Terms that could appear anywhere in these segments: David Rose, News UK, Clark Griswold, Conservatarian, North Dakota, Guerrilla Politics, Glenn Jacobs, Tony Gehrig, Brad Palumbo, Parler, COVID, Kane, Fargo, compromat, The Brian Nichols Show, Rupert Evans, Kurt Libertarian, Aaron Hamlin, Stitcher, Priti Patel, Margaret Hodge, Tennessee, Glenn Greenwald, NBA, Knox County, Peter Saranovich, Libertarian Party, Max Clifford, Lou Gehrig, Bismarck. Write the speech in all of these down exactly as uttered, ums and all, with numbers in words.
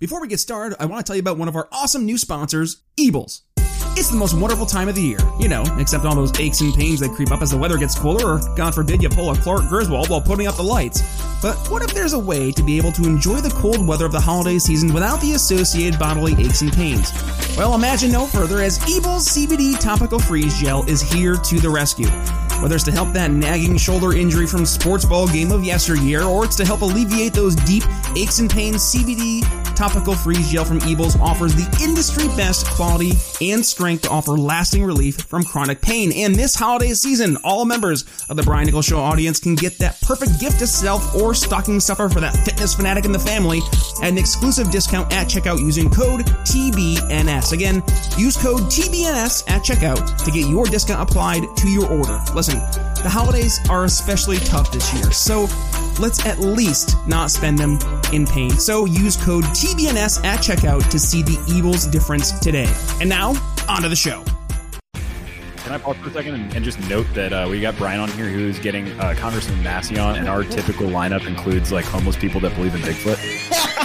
Before we get started, I want to tell you about one of our awesome new sponsors, Eables. It's the most wonderful time of the year, you know, except all those aches and pains that creep up as the weather gets cooler, or God forbid you pull a Clark Griswold while putting out the lights. But what if there's a way to be able to enjoy the cold weather of the holiday season without the associated bodily aches and pains? Well, imagine no further, as Eables C B D Topical Freeze Gel is here to the rescue. Whether it's to help that nagging shoulder injury from sports ball game of yesteryear, or it's to help alleviate those deep aches and pains, C B D Topical Freeze Gel from Eables offers the industry best quality and strength to offer lasting relief from chronic pain. And this holiday season, all members of the Brian Nichols Show audience can get that perfect gift to self or stocking stuffer for that fitness fanatic in the family at an exclusive discount at checkout using code T B N S. Again, use code T B N S at checkout to get your discount applied to your order. Listen, the holidays are especially tough this year, so let's at least not spend them in pain. So use code T B N S at checkout to see the Eables difference today. And now, on to the show. Can I pause for a second and, and just note that uh, we got Brian on here who's getting uh, Congressman Massey on, and our typical lineup includes like homeless people that believe in Bigfoot.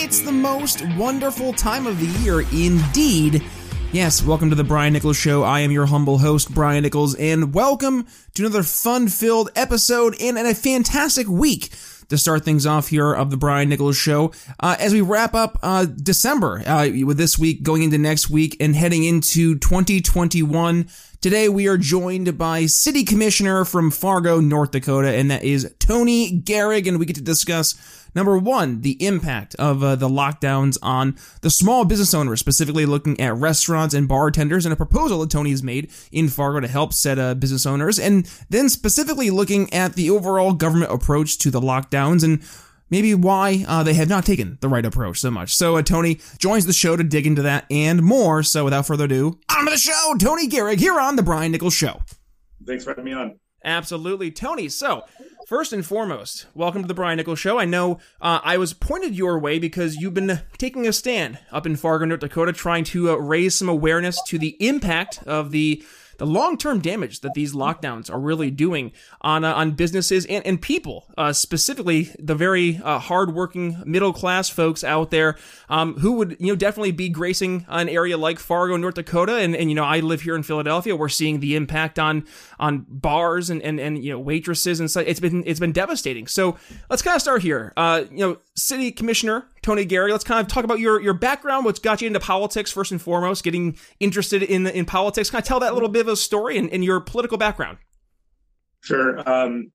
It's the most wonderful time of the year indeed. Yes, welcome to the Brian Nichols Show. I am your humble host, Brian Nichols, and welcome to another fun-filled episode and, and a fantastic week to start things off here of the Brian Nichols Show. Uh, as we wrap up uh, December uh, with this week, going into next week, and heading into twenty twenty-one, today we are joined by City Commissioner from Fargo, North Dakota, and that is Tony Gehrig, and we get to discuss number one, the impact of uh, the lockdowns on the small business owners, specifically looking at restaurants and bartenders, and a proposal that Tony has made in Fargo to help said uh, business owners, and then specifically looking at the overall government approach to the lockdowns and maybe why uh, they have not taken the right approach so much. So uh, Tony joins the show to dig into that and more. So without further ado, on to the show, Tony Gehrig here on The Brian Nichols Show. Thanks for having me on. Absolutely, Tony. So first and foremost, welcome to the Brian Nichols Show. I know uh, I was pointed your way because you've been taking a stand up in Fargo, North Dakota, trying to uh, raise some awareness to the impact of the the long-term damage that these lockdowns are really doing on uh, on businesses and, and people, uh, specifically the very uh, hard-working middle-class folks out there um, who would you know definitely be gracing an area like Fargo, North Dakota. And, and you know, I live here in Philadelphia. We're seeing the impact on on bars and, and, and you know waitresses and such. It's been it's been devastating. So let's kind of start here. Uh, you know, City Commissioner Tony Gehrig, let's kind of talk about your, your background, what's got you into politics first and foremost, getting interested in in politics. Can I tell that little bit of a story and, and your political background? Sure. Um,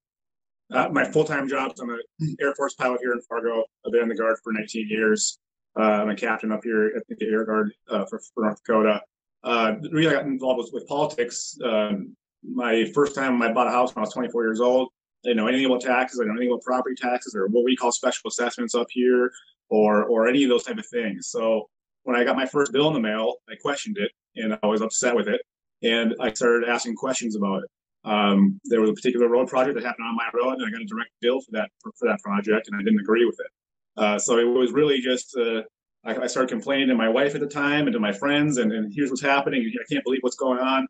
uh, my full-time job, I'm an Air Force pilot here in Fargo. I've been in the Guard for nineteen years. Uh, I'm a captain up here at the Air Guard uh, for, for North Dakota. Uh, really, I got involved with, with politics. Um, my first time I bought a house when I was twenty-four years old. I didn't know anything about taxes. I didn't know anything about property taxes or what we call special assessments up here, or or any of those type of things. So when I got my first bill in the mail, I questioned it, and I was upset with it, and I started asking questions about it. Um, there was a particular road project that happened on my road, and I got a direct bill for that for, for that project, and I didn't agree with it. Uh, so it was really just, uh, I, I started complaining to my wife at the time and to my friends, and, and here's what's happening, and I can't believe what's going on.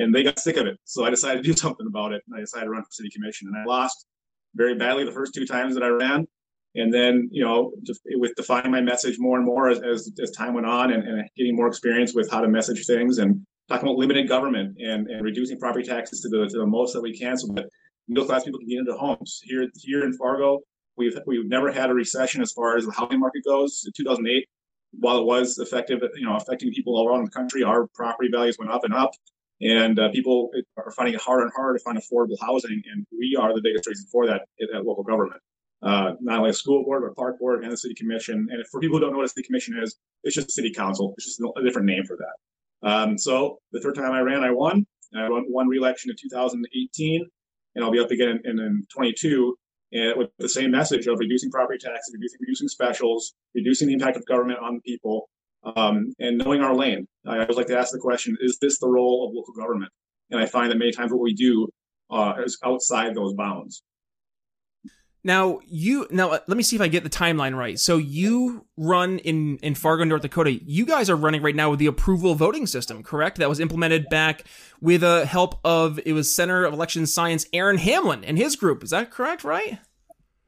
And they got sick of it. So I decided to do something about it, and I decided to run for city commission. And I lost very badly the first two times that I ran. And then, you know, with defining my message more and more as as, as time went on, and, and getting more experience with how to message things and talking about limited government and, and reducing property taxes to the to the most that we can so that middle class people can get into homes. Here here in Fargo, we've we've never had a recession as far as the housing market goes. In two thousand eight, while it was effective, you know, affecting people all around the country, our property values went up and up. And uh, people are finding it harder and harder to find affordable housing, and we are the biggest reason for that at local government. Uh, not only the school board, but park board and the city commission. And for people who don't know what a city commission is, it's just a city council. It's just a different name for that. Um, so the third time I ran, I won. I won one re-election in two thousand eighteen, and I'll be up again in, in twenty-two, and with the same message of reducing property taxes, reducing, reducing specials, reducing the impact of government on people, um, and knowing our lane. I always like to ask the question, is this the role of local government? And I find that many times what we do uh, is outside those bounds. Now, you now let me see if I get the timeline right. So you run in, in Fargo, North Dakota. You guys are running right now with the approval voting system, correct? That was implemented back with the help of, it was Center of Election Science, Aaron Hamlin and his group. Is that correct, right?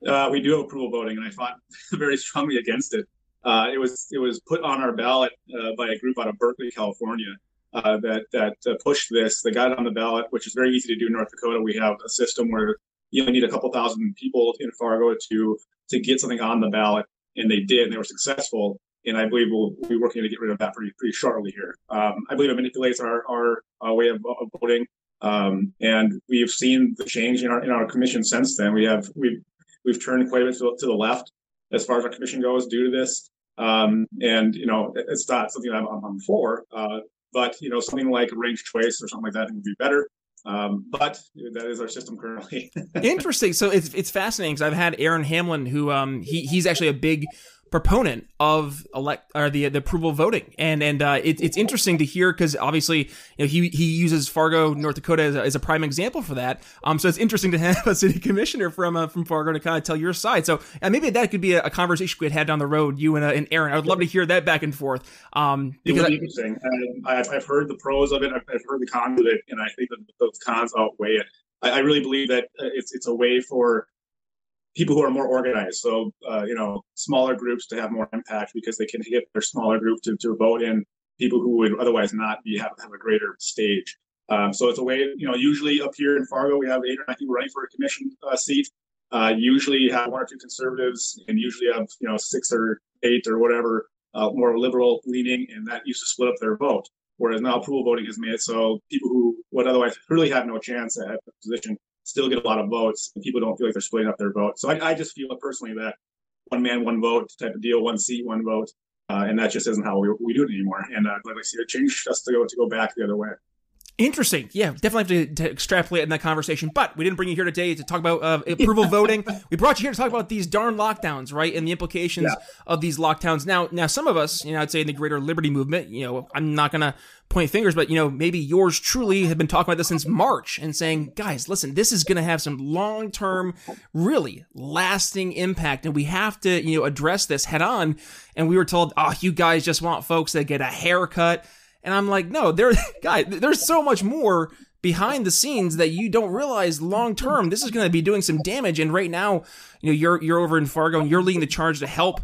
Uh, we do have approval voting, and I fought very strongly against it. Uh, it was it was put on our ballot uh, by a group out of Berkeley, California, uh, that, that uh, pushed this. They got it on the ballot, which is very easy to do in North Dakota. We have a system where you only need a couple thousand people in Fargo to to get something on the ballot, and they did, and they were successful. And I believe we'll be working to get rid of that pretty pretty shortly here. Um, I believe it manipulates our our, our way of, of voting, um, and we've seen the change in our in our commission since then. We have we've we've turned quite a bit to, to the left as far as our commission goes due to this. Um, and you know, it's not something I'm, I'm for, uh, but you know, something like range choice or something like that would be better. Um, but that is our system currently. Interesting. So it's it's fascinating because I've had Aaron Hamlin, who um he he's actually a big proponent of elect or the the approval voting, and and uh, it, it's interesting to hear because obviously you know he he uses Fargo, North Dakota as a, as a prime example for that. Um, so it's interesting to have a city commissioner from uh, from Fargo to kind of tell your side. So uh, maybe that could be a, a conversation we had had down the road, you and uh, and Aaron. I would love to hear that back and forth. Um, it would be I, interesting. I, I've I've heard the pros of it. I've, I've heard the cons of it, and I think that those cons outweigh it. I, I really believe that it's it's a way for people who are more organized, so uh, you know, smaller groups to have more impact because they can get their smaller group to, to vote in people who would otherwise not be have, have a greater stage. Um, so it's a way, you know, usually up here in Fargo, we have eight or nine people running for a commission uh, seat. Uh, usually have one or two conservatives, and usually have you know six or eight or whatever uh, more liberal leaning, and that used to split up their vote. Whereas now approval voting has made it so people who would otherwise really have no chance at the position still get a lot of votes, and people don't feel like they're splitting up their vote. So I, I just feel personally that one man, one vote type of deal, one seat, one vote, uh, and that just isn't how we, we do it anymore. And uh, I'd like to see it change us to go to go back the other way. Interesting. Yeah, definitely have to, to extrapolate in that conversation. But we didn't bring you here today to talk about uh, approval voting. We brought you here to talk about these darn lockdowns, right? And the implications yeah. of these lockdowns. Now, now some of us, you know, I'd say in the greater liberty movement, you know, I'm not going to point fingers, but, you know, maybe yours truly have been talking about this since March and saying, guys, listen, this is going to have some long-term, really lasting impact. And we have to, you know, address this head on. And we were told, oh, you guys just want folks that get a haircut. And I'm like, no, there, guy, there's so much more behind the scenes that you don't realize long term. This is going to be doing some damage. And right now, you know, you're you're over in Fargo and you're leading the charge to help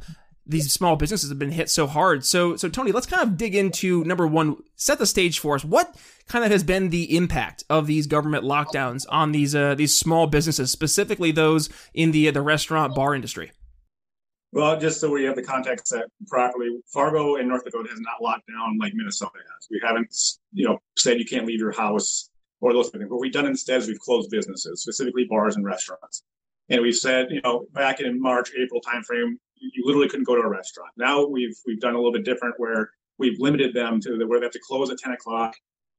these small businesses that have been hit so hard. So, so Tony, let's kind of dig into number one, set the stage for us. What kind of has been the impact of these government lockdowns on these uh, these small businesses, specifically those in the uh, the restaurant bar industry? Well, just so we have the context set properly, Fargo and North Dakota has not locked down like Minnesota has. We haven't, you know, said you can't leave your house or those things. What we've done instead is we've closed businesses, specifically bars and restaurants. And we've said, you know, back in March, April timeframe, you literally couldn't go to a restaurant. Now we've we've done a little bit different where we've limited them to the, where they have to close at ten o'clock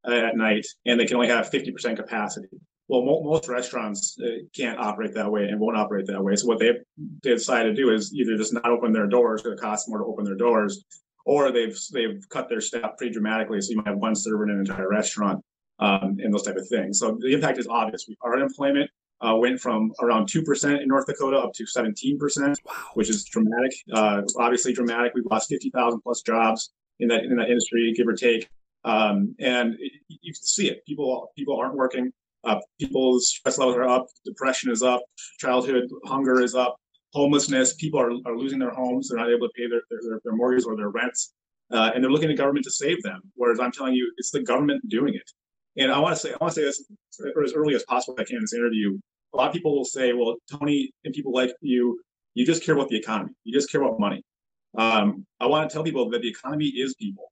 at night and they can only have fifty percent capacity. Well, most restaurants can't operate that way and won't operate that way. So what they've they decided to do is either just not open their doors because it costs more to open their doors, or they've they've cut their staff pretty dramatically. So you might have one server in an entire restaurant um, and those type of things. So the impact is obvious. Our unemployment uh, went from around two percent in North Dakota up to seventeen percent, which is dramatic, uh, obviously dramatic. We've lost fifty thousand plus jobs in that in that industry, give or take. Um, and it, you can see it. People people aren't working. Uh, people's stress levels are up, depression is up, childhood hunger is up, homelessness, people are, are losing their homes, they're not able to pay their, their, their mortgages or their rents, uh, and they're looking to government to save them, whereas I'm telling you, it's the government doing it. And I want to say I want to say this as early as possible I can in this interview. A lot of people will say, well, Tony and people like you, you just care about the economy, you just care about money. Um, I want to tell people that the economy is people.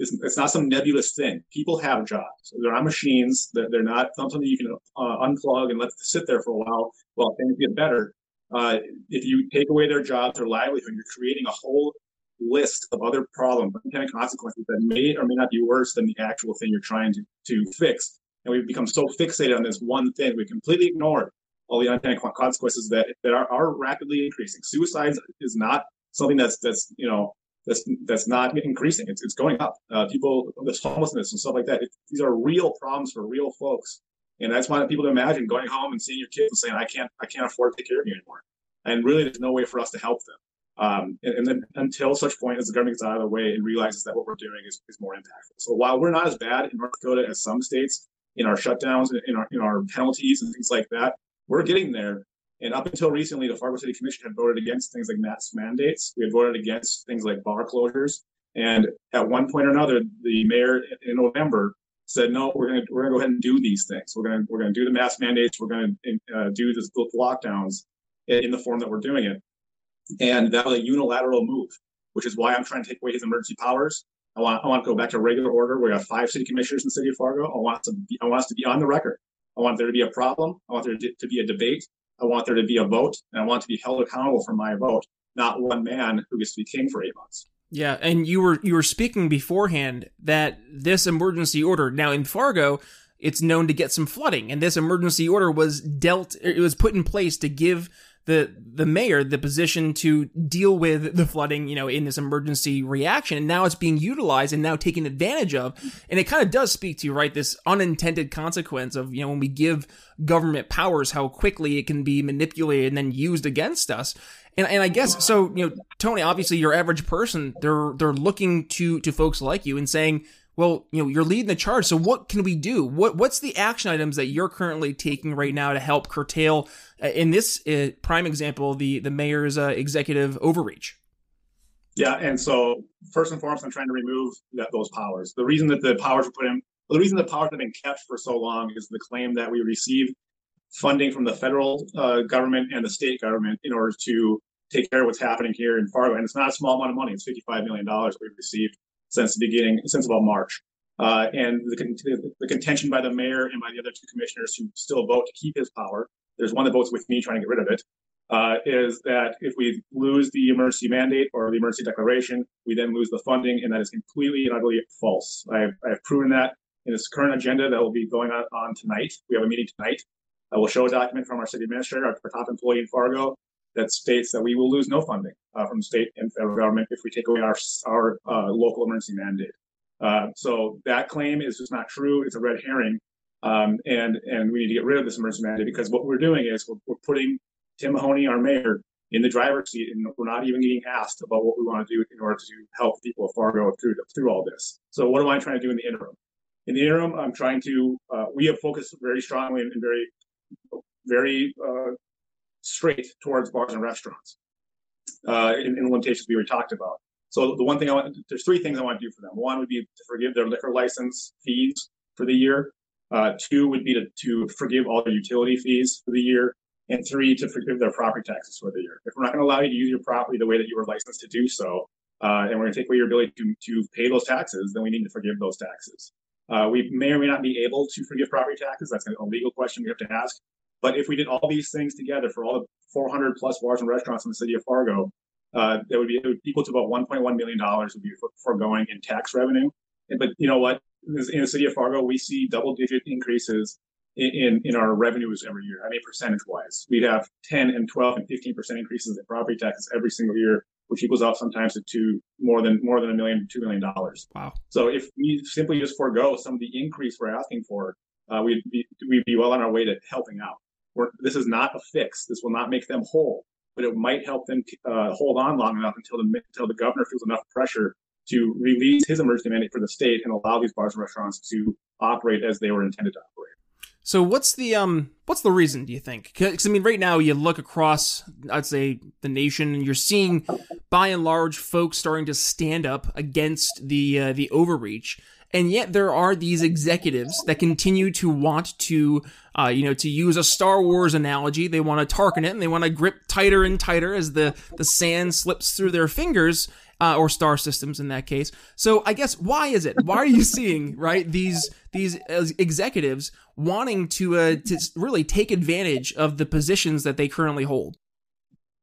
It's, it's not some nebulous thing. People have jobs. They're not machines. They're, they're not something that you can uh, unplug and let sit there for a while while things get better. Uh, if you take away their jobs, their livelihood, you're creating a whole list of other problems, unintended consequences that may or may not be worse than the actual thing you're trying to, to fix. And we've become so fixated on this one thing, we completely ignored all the unintended consequences that, that are, are rapidly increasing. Suicide is not something that's, that's you know, that's that's not increasing. It's it's going up. Uh, people, this homelessness and stuff like that. It, these are real problems for real folks, and that's why people to imagine going home and seeing your kids and saying, "I can't, I can't afford to take care of you anymore." And really, there's no way for us to help them. Um, and, and then until such point as the government gets out of the way and realizes that what we're doing is, is more impactful. So while we're not as bad in North Dakota as some states in our shutdowns, in our in our penalties and things like that, we're getting there. And up until recently, the Fargo City Commission had voted against things like mask mandates. We had voted against things like bar closures. And at one point or another, the mayor in November said, "No, we're going to we're going to go ahead and do these things. We're going to we're going to do the mask mandates. We're going to uh, do the lockdowns in the form that we're doing it." And that was a unilateral move, which is why I'm trying to take away his emergency powers. I want I want to go back to regular order. We have five city commissioners in the city of Fargo. I want to be, I want us to be on the record. I want there to be a problem. I want there to be a debate. I want there to be a vote, and I want to be held accountable for my vote, not one man who gets to be king for eight months. Yeah, and you were you were speaking beforehand that this emergency order, now in Fargo, it's known to get some flooding, and this emergency order was dealt, it was put in place to give the the mayor the position to deal with the flooding, you know, in this emergency reaction, and now it's being utilized and now taken advantage of, and it kind of does speak to, right, this unintended consequence of, you know, when we give government powers, how quickly it can be manipulated and then used against us. And and I guess, so, you know, Tony, obviously your average person, they're they're looking to to folks like you and saying, well, you know, you're leading the charge, so what can we do? What What's the action items that you're currently taking right now to help curtail, uh, in this uh, prime example, the, the mayor's uh, executive overreach? Yeah, and so first and foremost, I'm trying to remove that, those powers. The reason that the powers were put in, well, the reason the powers have been kept for so long is the claim that we receive funding from the federal uh, government and the state government in order to take care of what's happening here in Fargo. And it's not a small amount of money. It's fifty-five million dollars that we've received since the beginning, since about March. Uh, and the, con- the contention by the mayor and by the other two commissioners who still vote to keep his power, there's one that votes with me trying to get rid of it, uh, is that if we lose the emergency mandate or the emergency declaration, we then lose the funding, and that is completely and utterly false. I've, I've proven that in this current agenda that will be going on, on tonight. We have a meeting tonight. I will show a document from our city administrator, our top employee in Fargo, that states that we will lose no funding uh, from state and federal government if we take away our our uh, local emergency mandate. Uh, so that claim is just not true. It's a red herring, um, and and we need to get rid of this emergency mandate, because what we're doing is we're, we're putting Tim Mahoney, our mayor, in the driver's seat, and we're not even getting asked about what we want to do in order to help people of Fargo through through all this. So what am I trying to do in the interim? In the interim, I'm trying to. Uh, we have focused very strongly and very very. Uh, straight towards bars and restaurants uh, in, in limitations we already talked about. So the one thing I want, there's three things I want to do for them. One would be to forgive their liquor license fees for the year. Uh, two would be to, to forgive all their utility fees for the year. And three, to forgive their property taxes for the year. If we're not going to allow you to use your property the way that you were licensed to do so, uh, and we're going to take away your ability to, to pay those taxes, then we need to forgive those taxes. Uh, we may or may not be able to forgive property taxes. That's a legal question we have to ask. But if we did all these things together for all the four hundred plus bars and restaurants in the city of Fargo, uh, that would be it would equal to about one point one million dollars would be foregoing in tax revenue. And, but you know what? In the city of Fargo, we see double-digit increases in, in, in our revenues every year. I mean, percentage-wise, we'd have ten and twelve and fifteen percent increases in property taxes every single year, which equals out sometimes to two, more than more than a million, two million dollars. Wow! So if we simply just forego some of the increase we're asking for, uh, we'd be we'd be well on our way to helping out. We're, this is not a fix. This will not make them whole, but it might help them uh, hold on long enough until the until the governor feels enough pressure to release his emergency mandate for the state and allow these bars and restaurants to operate as they were intended to operate. So what's the um what's the reason, do you think? Because I mean, right now you look across, I'd say, the nation, and you're seeing, by and large, folks starting to stand up against the uh, the overreach. And yet there are these executives that continue to want to, uh, you know, to use a Star Wars analogy. They want to target it, and they want to grip tighter and tighter as the, the sand slips through their fingers, uh, or star systems in that case. So I guess, why is it? Why are you seeing, right, these these executives wanting to uh, to really take advantage of the positions that they currently hold?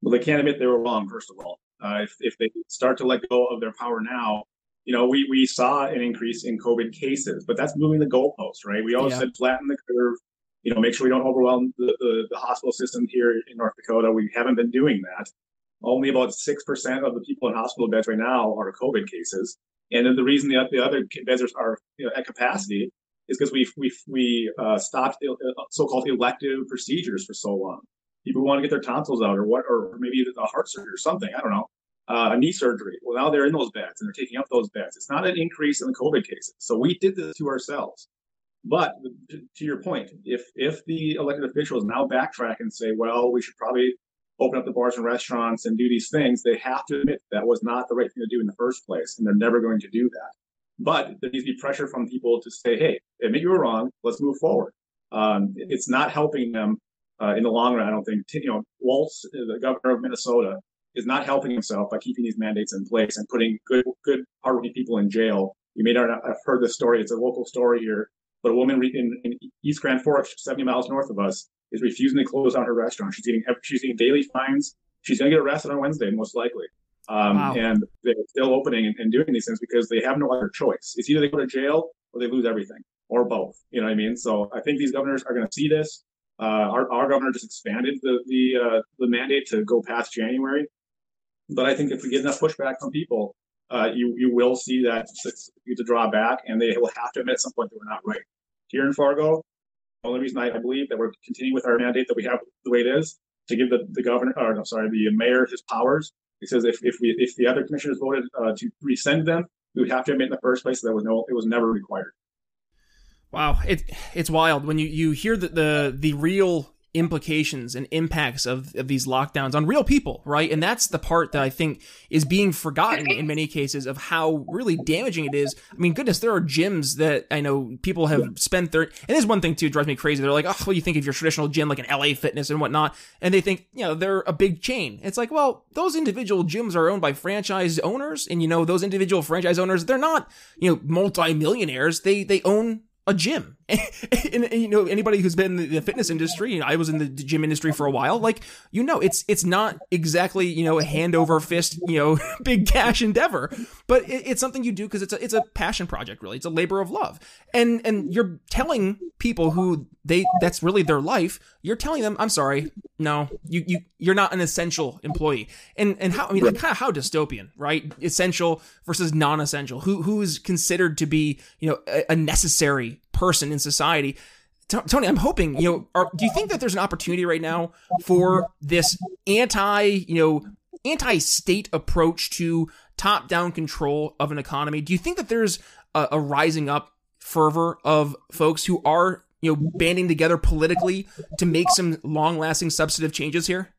Well, they can't admit they were wrong, first of all. Uh, if, if they start to let go of their power now, you know, we, we saw an increase in COVID cases, but that's moving the goalposts, right? We always yeah. said flatten the curve, you know, make sure we don't overwhelm the, the, the hospital system here in North Dakota. We haven't been doing that. only about six percent of the people in hospital beds right now are COVID cases. And then the reason the, the other beds are, you know, at capacity is because we we we uh, stopped il- so-called elective procedures for so long. People want to get their tonsils out, or what, or maybe a heart surgery or something. I don't know, uh, a knee surgery. Well, now they're in those beds and they're taking up those beds. It's not an increase in the COVID cases. So we did this to ourselves. But to your point, if if the elected officials now backtrack and say, well, we should probably open up the bars and restaurants and do these things, they have to admit that was not the right thing to do in the first place, and they're never going to do that. But there needs to be pressure from people to say, hey, admit you were wrong, let's move forward. Um, it's not helping them uh, in the long run, I don't think. You know, Walz, the governor of Minnesota, is not helping himself by keeping these mandates in place and putting good, good, hardworking people in jail. You may not have heard this story. It's a local story here. But a woman in, in East Grand Forks, seventy miles north of us, is refusing to close down her restaurant. She's getting she's getting daily fines. She's going to get arrested on Wednesday, most likely. Um, wow. And they're still opening and, and doing these things because they have no other choice. It's either they go to jail or they lose everything, or both. You know what I mean? So I think these governors are going to see this. Uh, our, our governor just expanded the the, uh, the mandate to go past January. But I think if we get enough pushback from people, uh, you you will see that to draw back, and they will have to admit at some point that we're not right. Here in Fargo, the only reason I believe that we're continuing with our mandate that we have the way it is to give the, the governor, or I'm no, sorry, the mayor his powers. It says if, if we if the other commissioners voted uh, to rescind them, we would have to admit in the first place that was no, it was never required. Wow, it it's wild when you, you hear the, the the real implications and impacts of, of these lockdowns on real people, right? And that's the part that I think is being forgotten in many cases of how really damaging it is. I mean, goodness, there are gyms that I know people have yeah. spent their, and there's one thing too, drives me crazy. They're like, oh, well, you think of your traditional gym, like an L A Fitness and whatnot. And they think, you know, they're a big chain. It's like, well, those individual gyms are owned by franchise owners. And, you know, those individual franchise owners, they're not, you know, multi-millionaires. They, they own a gym. And, and, and, you know, anybody who's been in the fitness industry, you know, I was in the gym industry for a while, like, you know, it's, it's not exactly, you know, a hand over fist, you know, big cash endeavor, but it, it's something you do because it's a, it's a passion project, really. It's a labor of love. And, and you're telling people who they, that's really their life. You're telling them, I'm sorry, no, you, you, you're not an essential employee. And, and how, I mean, like, how, how dystopian, right? Essential versus non-essential, who, who is considered to be, you know, a, a necessary person in society. Tony, I'm hoping, you know, are, do you think that there's an opportunity right now for this anti, you know, anti-state approach to top-down control of an economy? Do you think that there's a, a rising up fervor of folks who are, you know, banding together politically to make some long-lasting substantive changes here?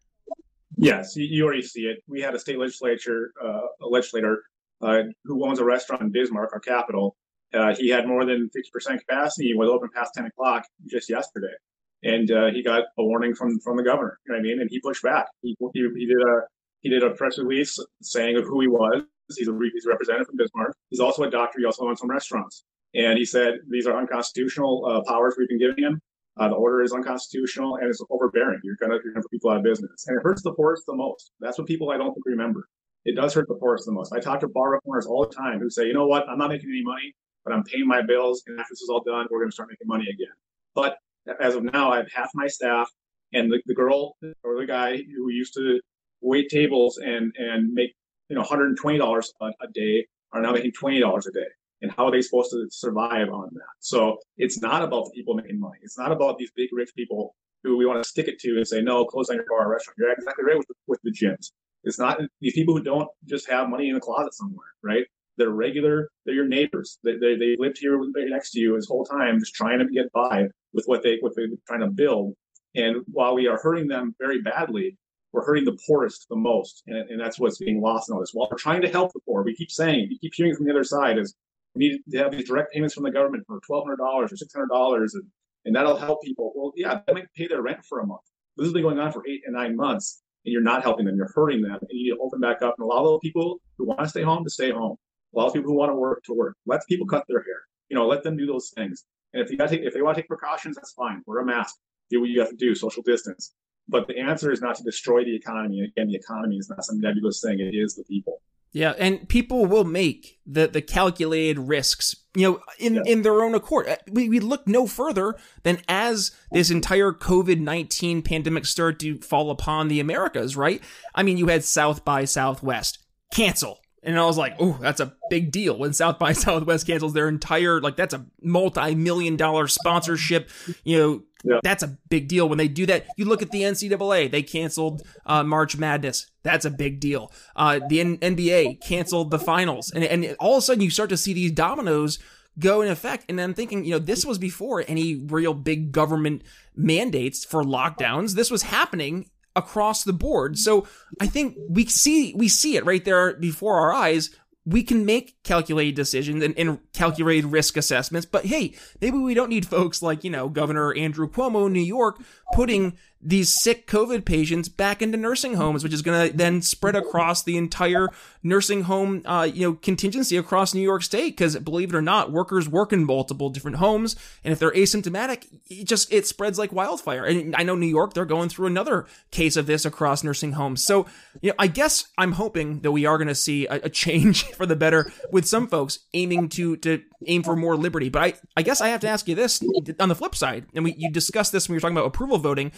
Yes, you already see it. We had a state legislature, uh, a legislator uh, who owns a restaurant in Bismarck, our capital. Uh, he had more than fifty percent capacity. He was open past ten o'clock just yesterday. And uh, he got a warning from, from the governor. You know what I mean? And he pushed back. He, he he did a he did a press release saying of who he was. He's a, he's a representative from Bismarck. He's also a doctor. He also owns some restaurants. And he said, these are unconstitutional uh, powers we've been giving him. Uh, the order is unconstitutional and it's overbearing. You're going to you're gonna put people out of business. And it hurts the poorest the most. That's what people I don't think remember. It does hurt the poorest the most. I talk to bar owners all the time who say, you know what? I'm not making any money, but I'm paying my bills, and after this is all done, we're going to start making money again. But as of now, I have half my staff, and the, the girl or the guy who used to wait tables and, and make, you know, one hundred twenty dollars a, a day are now making twenty dollars a day. And how are they supposed to survive on that? So it's not about the people making money. It's not about these big, rich people who we want to stick it to and say, no, close down your bar or restaurant. You're exactly right with the, with the gyms. It's not these people who don't just have money in the closet somewhere, right? They're regular. They're your neighbors. They they, they lived here next to you this whole time, just trying to get by with what they what they're trying to build. And while we are hurting them very badly, we're hurting the poorest the most, and, and that's what's being lost in all this. While we're trying to help the poor, we keep saying, you keep hearing from the other side is we need to have these direct payments from the government for twelve hundred dollars or six hundred dollars, and and that'll help people. Well, yeah, they might pay their rent for a month. This has been going on for eight and nine months, and you're not helping them. You're hurting them, and you need to open back up and allow those people who want to stay home to stay home. A lot of people who want to work to work. Let people cut their hair. You know, let them do those things. And if you got to, if they want to take precautions, that's fine. Wear a mask. Do what you have to do. Social distance. But the answer is not to destroy the economy. And again, the economy is not some nebulous thing. It is the people. Yeah, and people will make the, the calculated risks, you know, in, yeah. in their own accord. We, we look no further than as this entire COVID nineteen pandemic started to fall upon the Americas, right? I mean, you had South by Southwest cancel. And I was like, oh, that's a big deal when South by Southwest cancels their entire, like, that's a multi-million dollar sponsorship, you know. Yeah. That's a big deal when they do that. You look at the N C double A, they canceled uh, March Madness. That's a big deal. Uh, the N- N B A canceled the finals. And, and all of a sudden you start to see these dominoes go in effect. And I'm thinking, you know, this was before any real big government mandates for lockdowns. This was happening across the board. So I think we see we see it right there before our eyes. We can make calculated decisions and, and calculated risk assessments, but hey, maybe we don't need folks like, you know, Governor Andrew Cuomo in New York putting these sick COVID patients back into nursing homes, which is going to then spread across the entire nursing home, uh, you know, contingency across New York State. Because believe it or not, workers work in multiple different homes, and if they're asymptomatic, it just it spreads like wildfire. And I know New York, they're going through another case of this across nursing homes. So, you know, I guess I'm hoping that we are going to see a, a change for the better with some folks aiming to to aim for more liberty. But I, I guess I have to ask you this on the flip side, and we you discussed this when we were talking about approval voting.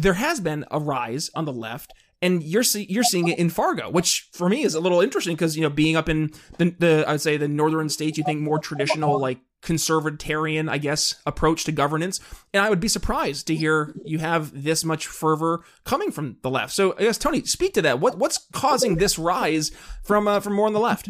There has been a rise on the left, and you're see, you're seeing it in Fargo, which for me is a little interesting because, you know, being up in the, the I would say the northern states, you think more traditional, like conservatarian, I guess, approach to governance. And I would be surprised to hear you have this much fervor coming from the left. So I guess, Tony, speak to that. What what's causing this rise from uh, from more on the left?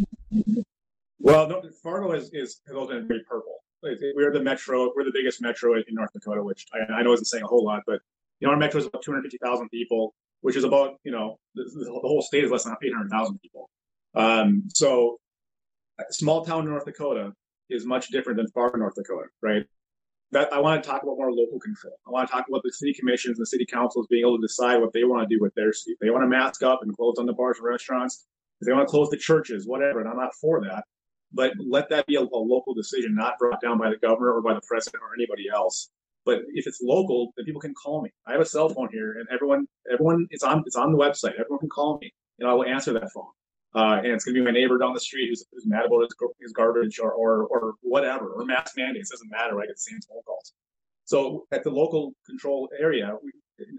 Well, no, Fargo is is has always been very purple. We're the metro. We're the biggest metro in North Dakota, which I, I know isn't saying a whole lot, but. You know, our metro is about two hundred fifty thousand people, which is about, you know, the, the whole state is less than eight hundred thousand people. Um, so small town North Dakota is much different than far North Dakota, right? That I want to talk about more local control. I want to talk about the city commissions and the city councils being able to decide what they want to do with their city. If they want to mask up and close on the bars and restaurants, if they want to close the churches, whatever, and I'm not for that. But let that be a, a local decision, not brought down by the governor or by the president or anybody else. But if it's local, then people can call me. I have a cell phone here, and everyone, everyone, it's on, it's on the website. Everyone can call me, and I will answer that phone. Uh, and it's going to be my neighbor down the street who's, who's mad about his, his garbage or, or or whatever, or mask mandates. It doesn't matter. I get the same phone calls. So at the local control area, we,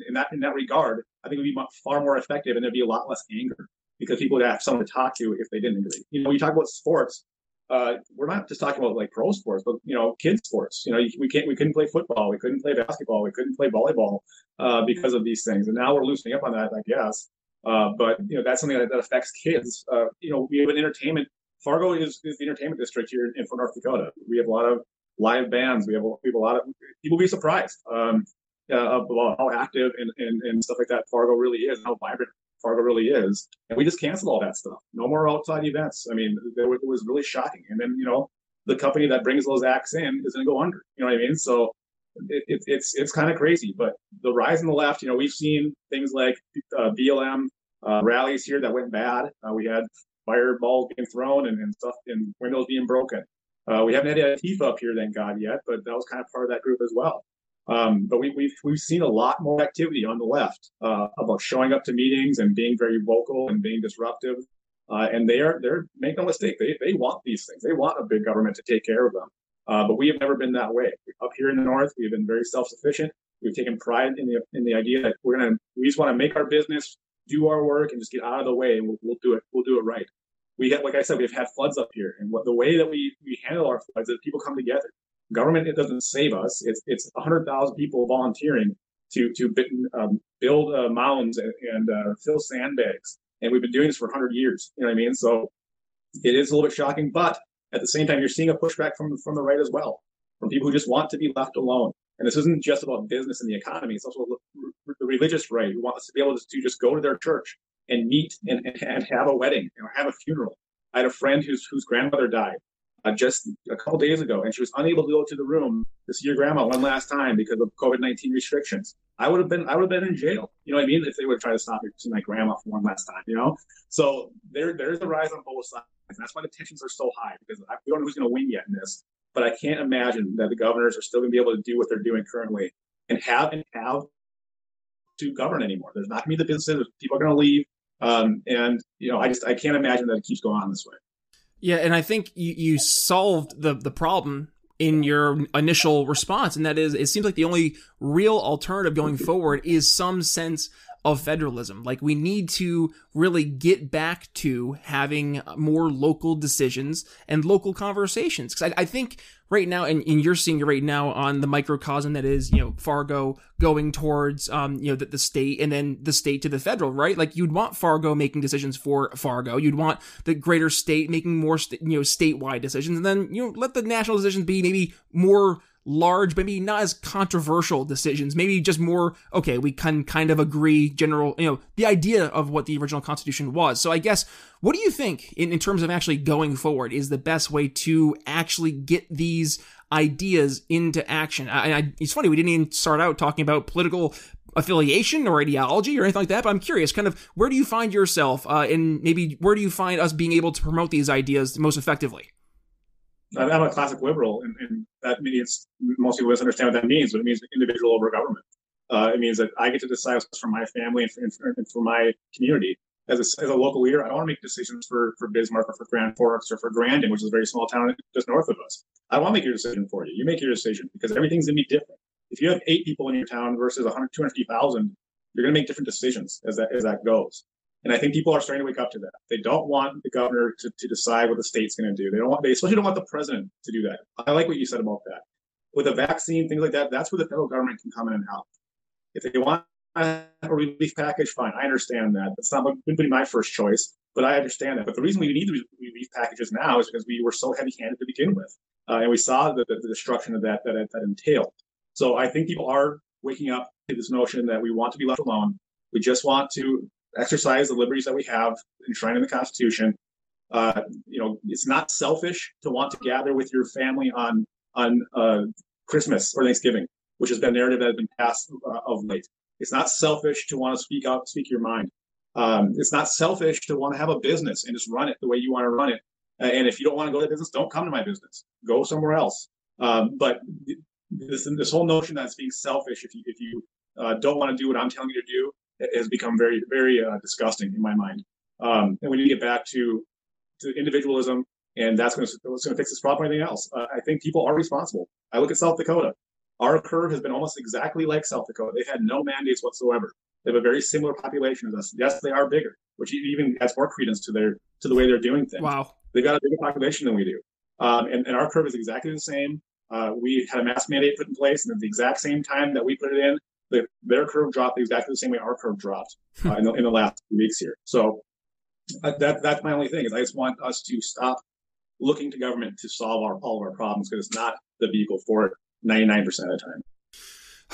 in that in that regard, I think it would be far more effective, and there'd be a lot less anger because people would have someone to talk to if they didn't agree. You know, when you talk about sports. Uh, we're not just talking about like pro sports, but, you know, kids sports. You know, you, we can't, we couldn't play football. We couldn't play basketball. We couldn't play volleyball uh, because of these things. And now we're loosening up on that, I guess. Uh, but, you know, that's something that, that affects kids. Uh, you know, we have an entertainment. Fargo is, is the entertainment district here in, in North Dakota. We have a lot of live bands. We have a, we have a lot of people be surprised um, uh, about how active and, and, and stuff like that Fargo really is, how vibrant Fargo really is, and we just canceled all that stuff. No more outside events. I mean, it was really shocking. And then, you know, the company that brings those acts in is going to go under. You know what I mean? So it, it, it's it's kind of crazy. But the rise in the left, you know, we've seen things like uh, B L M uh, rallies here that went bad. Uh, we had fireballs being thrown and, and stuff, and windows being broken. Uh, we haven't had Antifa up here, thank God, yet, but that was kind of part of that group as well. Um, but we, we've we've seen a lot more activity on the left uh, about showing up to meetings and being very vocal and being disruptive. Uh, and they are they're make no mistake, they they want these things. They want a big government to take care of them. Uh, but we have never been that way. Up here in the north, we've been very self-sufficient. We've taken pride in the in the idea that we're gonna we just want to make our business, do our work, and just get out of the way, and we'll, we'll do it. We'll do it right. We have, like I said, we've had floods up here, and what the way that we we handle our floods is people come together. Government, it doesn't save us. It's it's one hundred thousand people volunteering to to um, build uh, mounds and, and uh, fill sandbags, and we've been doing this for one hundred years. You know what I mean? So it is a little bit shocking, but at the same time, you're seeing a pushback from from the right as well, from people who just want to be left alone. And this isn't just about business and the economy; it's also the religious right who want us to be able to just go to their church and meet and, and have a wedding or have a funeral. I had a friend whose whose grandmother died. Uh, just a couple days ago, and she was unable to go to the room to see her grandma one last time because of COVID nineteen restrictions. I would have been, I would have been in jail. You know what I mean? If they would have tried to stop me seeing my grandma for one last time, you know. So there, there's a rise on both sides, and that's why the tensions are so high because I, we don't know who's going to win yet in this. But I can't imagine that the governors are still going to be able to do what they're doing currently and have and have to govern anymore. There's not going to be the businesses. People are going to leave. Um, and, you know, I just I can't imagine that it keeps going on this way. Yeah. And I think you, you solved the, the problem in your initial response. And that is, it seems like the only real alternative going forward is some sense of federalism. Like, we need to really get back to having more local decisions and local conversations. Because I, I think right now, and, and you're seeing it right now on the microcosm that is, you know, Fargo going towards, um, you know, the, the state, and then the state to the federal, right? Like, you'd want Fargo making decisions for Fargo. You'd want the greater state making more, st- you know, statewide decisions. And then, you know, let the national decisions be maybe more large, but maybe not as controversial decisions, maybe just more, okay, we can kind of agree general, you know, the idea of what the original Constitution was. So I guess, what do you think in, in terms of actually going forward is the best way to actually get these ideas into action? I, I, it's funny, we didn't even start out talking about political affiliation or ideology or anything like that, but I'm curious, kind of, where do you find yourself uh, and maybe where do you find us being able to promote these ideas most effectively? I'm a classic liberal, and, and that means most people misunderstand what that means, but it means individual over government. Uh, it means that I get to decide what's for my family and for, and for my community. As a, as a local leader, I don't want to make decisions for, for Bismarck or for Grand Forks or for Grandin, which is a very small town just north of us. I don't want to make your decision for you. You make your decision, because everything's going to be different. If you have eight people in your town versus one hundred, two hundred fifty thousand, you're going to make different decisions as that as that goes. And I think people are starting to wake up to that. They don't want the governor to, to decide what the state's going to do. They don't want. They especially don't want the president to do that. I like what you said about that. With a vaccine, things like that, that's where the federal government can come in and help. If they want a relief package, fine. I understand that. That's not been my first choice, but I understand that. But the reason we need the relief packages now is because we were so heavy-handed to begin with, uh, and we saw the, the, the destruction of that, that that entailed. So I think people are waking up to this notion that we want to be left alone. We just want to exercise the liberties that we have enshrined in the Constitution. Uh, you know, it's not selfish to want to gather with your family on on uh, Christmas or Thanksgiving, which has been a narrative that has been passed uh, of late. It's not selfish to want to speak out, speak your mind. Um, it's not selfish to want to have a business and just run it the way you want to run it. Uh, and if you don't want to go to the business, don't come to my business. Go somewhere else. Um, but this this whole notion that it's being selfish if you if you uh, don't want to do what I'm telling you to do, it has become very, very uh, disgusting in my mind. Um, and we need to get back to, to individualism, and that's going to fix this problem or anything else. Uh, I think people are responsible. I look at South Dakota. Our curve has been almost exactly like South Dakota. They've had no mandates whatsoever. They have a very similar population as us. Yes, they are bigger, which even adds more credence to their to the way they're doing things. Wow. They've got a bigger population than we do. Um, and, and our curve is exactly the same. Uh, we had a mask mandate put in place, and at the exact same time that we put it in, The, their curve dropped exactly the same way our curve dropped uh, in, the, in the last few weeks here. So uh, that that's my only thing is I just want us to stop looking to government to solve our, all of our problems, because it's not the vehicle for it ninety-nine percent of the time.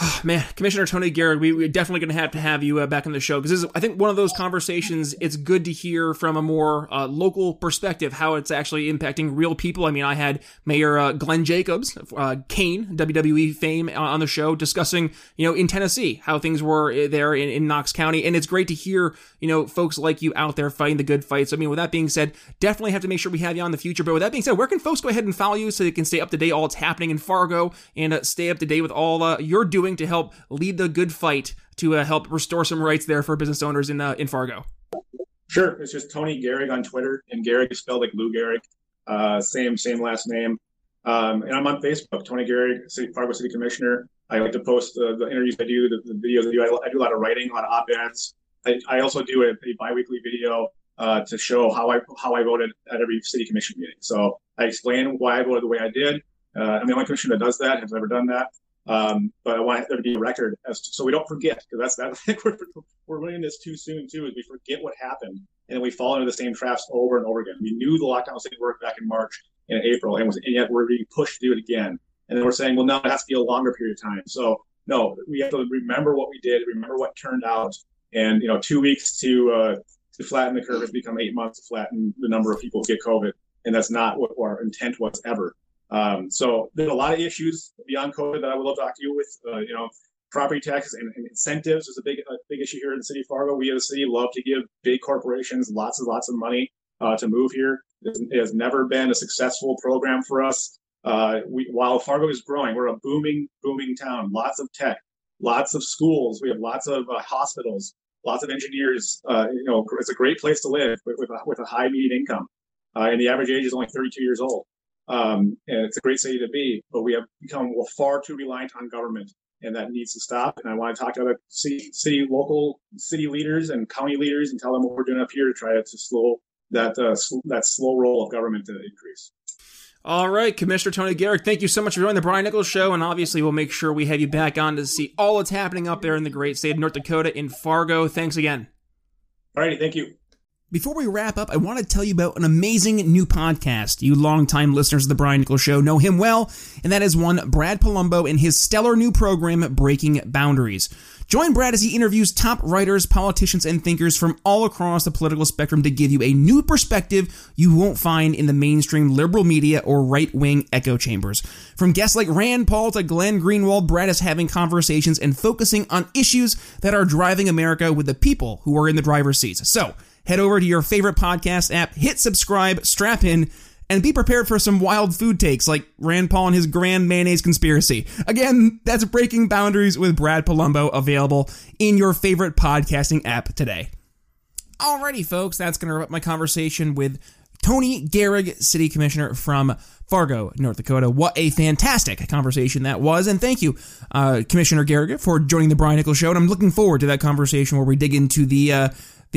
Oh, man, Commissioner Tony Gehrig, we, we're definitely going to have to have you uh, back on the show, because this is, I think, one of those conversations. It's good to hear from a more uh, local perspective how it's actually impacting real people. I mean, I had Mayor uh, Glenn Jacobs, uh, Kane, W W E fame, uh, on the show discussing, you know, in Tennessee, how things were there in, in Knox County. And it's great to hear, you know, folks like you out there fighting the good fights. I mean, with that being said, definitely have to make sure we have you on in the future. But with that being said, where can folks go ahead and follow you so they can stay up to date all that's happening in Fargo and uh, stay up to date with all uh, you're doing to help lead the good fight to uh, help restore some rights there for business owners in uh, in Fargo? Sure. It's just Tony Gehrig on Twitter, and Gehrig is spelled like Lou Gehrig, uh, same same last name. Um, and I'm on Facebook, Tony Gehrig, City, Fargo City Commissioner. I like to post uh, the interviews I do, the, the videos I do. I, I do a lot of writing, a lot of op-eds. I, I also do a, a biweekly video uh, to show how I how I voted at every city commission meeting. So I explain why I voted the way I did. Uh, I'm the only commissioner that does that, has ever done that. Um, but I want there to be a record as to, so we don't forget, because that's that. I think we're we're winning this too soon too. Is we forget what happened, and then we fall into the same traps over and over again. We knew the lockdown was going to work back in March and April, and was and yet we're being pushed to do it again. And then we're saying, well, no, it has to be a longer period of time. So no, we have to remember what we did, remember what turned out, and you know, two weeks to uh, to flatten the curve has become eight months to flatten the number of people who get COVID, and that's not what our intent was ever. Um, so there's a lot of issues beyond COVID that I would love to talk to you with, uh, you know, property taxes and, and incentives is a big, a big issue here in the city of Fargo. We as a city love to give big corporations lots and lots of money, uh, to move here. It has never been a successful program for us. Uh, we, while Fargo is growing, we're a booming, booming town, lots of tech, lots of schools. We have lots of uh, hospitals, lots of engineers. Uh, you know, it's a great place to live with, with, a, with a high median income. Uh, and the average age is only thirty-two years old. Um, and it's a great city to be, but we have become well, far too reliant on government, and that needs to stop. And I want to talk to other city, city, local city leaders and county leaders and tell them what we're doing up here to try to slow that uh, sl- that slow roll of government to increase. All right, Commissioner Tony Gehrig, thank you so much for joining the Brian Nichols Show, and obviously we'll make sure we have you back on to see all that's happening up there in the great state of North Dakota in Fargo. Thanks again. All righty, thank you. Before we wrap up, I want to tell you about an amazing new podcast. You longtime listeners of The Brian Nichols Show know him well, and that is one Brad Palumbo and his stellar new program, Breaking Boundaries. Join Brad as he interviews top writers, politicians, and thinkers from all across the political spectrum to give you a new perspective you won't find in the mainstream liberal media or right-wing echo chambers. From guests like Rand Paul to Glenn Greenwald, Brad is having conversations and focusing on issues that are driving America with the people who are in the driver's seats. So, head over to your favorite podcast app, hit subscribe, strap in, and be prepared for some wild food takes like Rand Paul and his grand mayonnaise conspiracy. Again, that's Breaking Boundaries with Brad Palumbo, available in your favorite podcasting app today. Alrighty, folks, that's going to wrap up my conversation with Tony Gehrig, City Commissioner from Fargo, North Dakota. What a fantastic conversation that was, and thank you, uh, Commissioner Gehrig, for joining the Brian Nichols Show, and I'm looking forward to that conversation where we dig into the... Uh,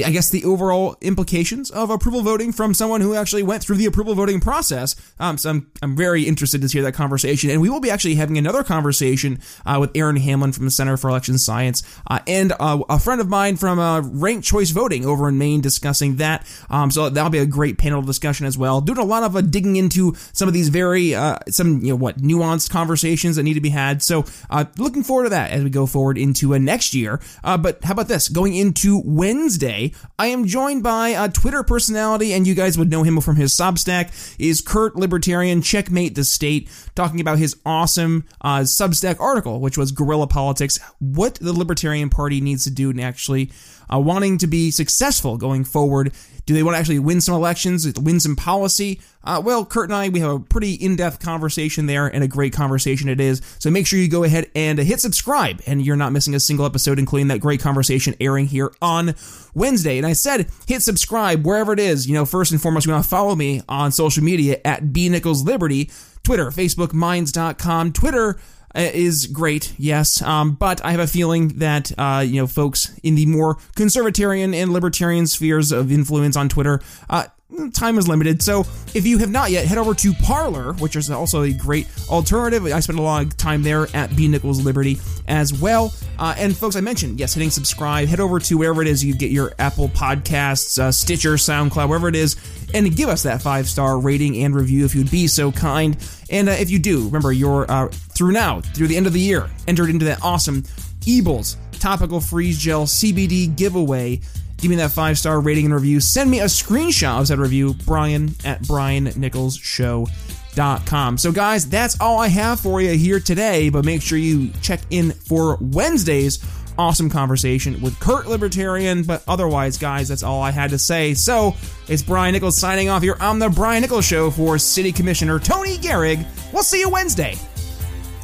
I guess the overall implications of approval voting from someone who actually went through the approval voting process. Um, so I'm, I'm very interested to hear that conversation. And we will be actually having another conversation uh, with Aaron Hamlin from the Center for Election Science uh, and uh, a friend of mine from uh, ranked choice voting over in Maine discussing that. Um, so that'll be a great panel discussion as well. Doing a lot of uh, digging into some of these very, uh, some, you know, what, nuanced conversations that need to be had. So uh, looking forward to that as we go forward into uh, next year. Uh, but how about this? Going into Wednesday, I am joined by a Twitter personality, and you guys would know him from his Substack, is Kurt Libertarian, Checkmate the State, talking about his awesome uh, Substack article, which was Guerrilla Politics, what the Libertarian Party needs to do and actually uh, wanting to be successful going forward. Do they want to actually win some elections, win some policy? Uh, well, Kurt and I, we have a pretty in-depth conversation there, and a great conversation it is. So make sure you go ahead and hit subscribe, and you're not missing a single episode, including that great conversation airing here on Wednesday. And I said, hit subscribe wherever it is. You know, first and foremost, you want to follow me on social media at B Nichols Liberty, Twitter, Facebook, Minds dot com, Twitter. Is great, yes, um, but I have a feeling that, uh, you know, folks in the more conservatarian and libertarian spheres of influence on Twitter, uh, time is limited, so if you have not yet, head over to Parler, which is also a great alternative. I spent a lot of time there at B. Nichols Liberty as well. Uh, and folks, I mentioned, yes, hitting subscribe, head over to wherever it is you get your Apple Podcasts, uh, Stitcher, SoundCloud, wherever it is, and give us that five-star rating and review if you'd be so kind. And uh, if you do, remember, you're uh, through now, through the end of the year, entered into that awesome Eables Topical Freeze Gel C B D giveaway. Give me that five-star rating and review. Send me a screenshot of that review, Brian at Brian Nichols Show dot com. So, guys, that's all I have for you here today, but make sure you check in for Wednesday's awesome conversation with Kurt Libertarian. But otherwise, guys, that's all I had to say. So, it's Brian Nichols signing off here on The Brian Nichols Show for City Commissioner Tony Gehrig. We'll see you Wednesday.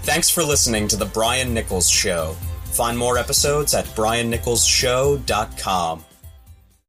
Thanks for listening to The Brian Nichols Show. Find more episodes at Brian Nichols Show dot com.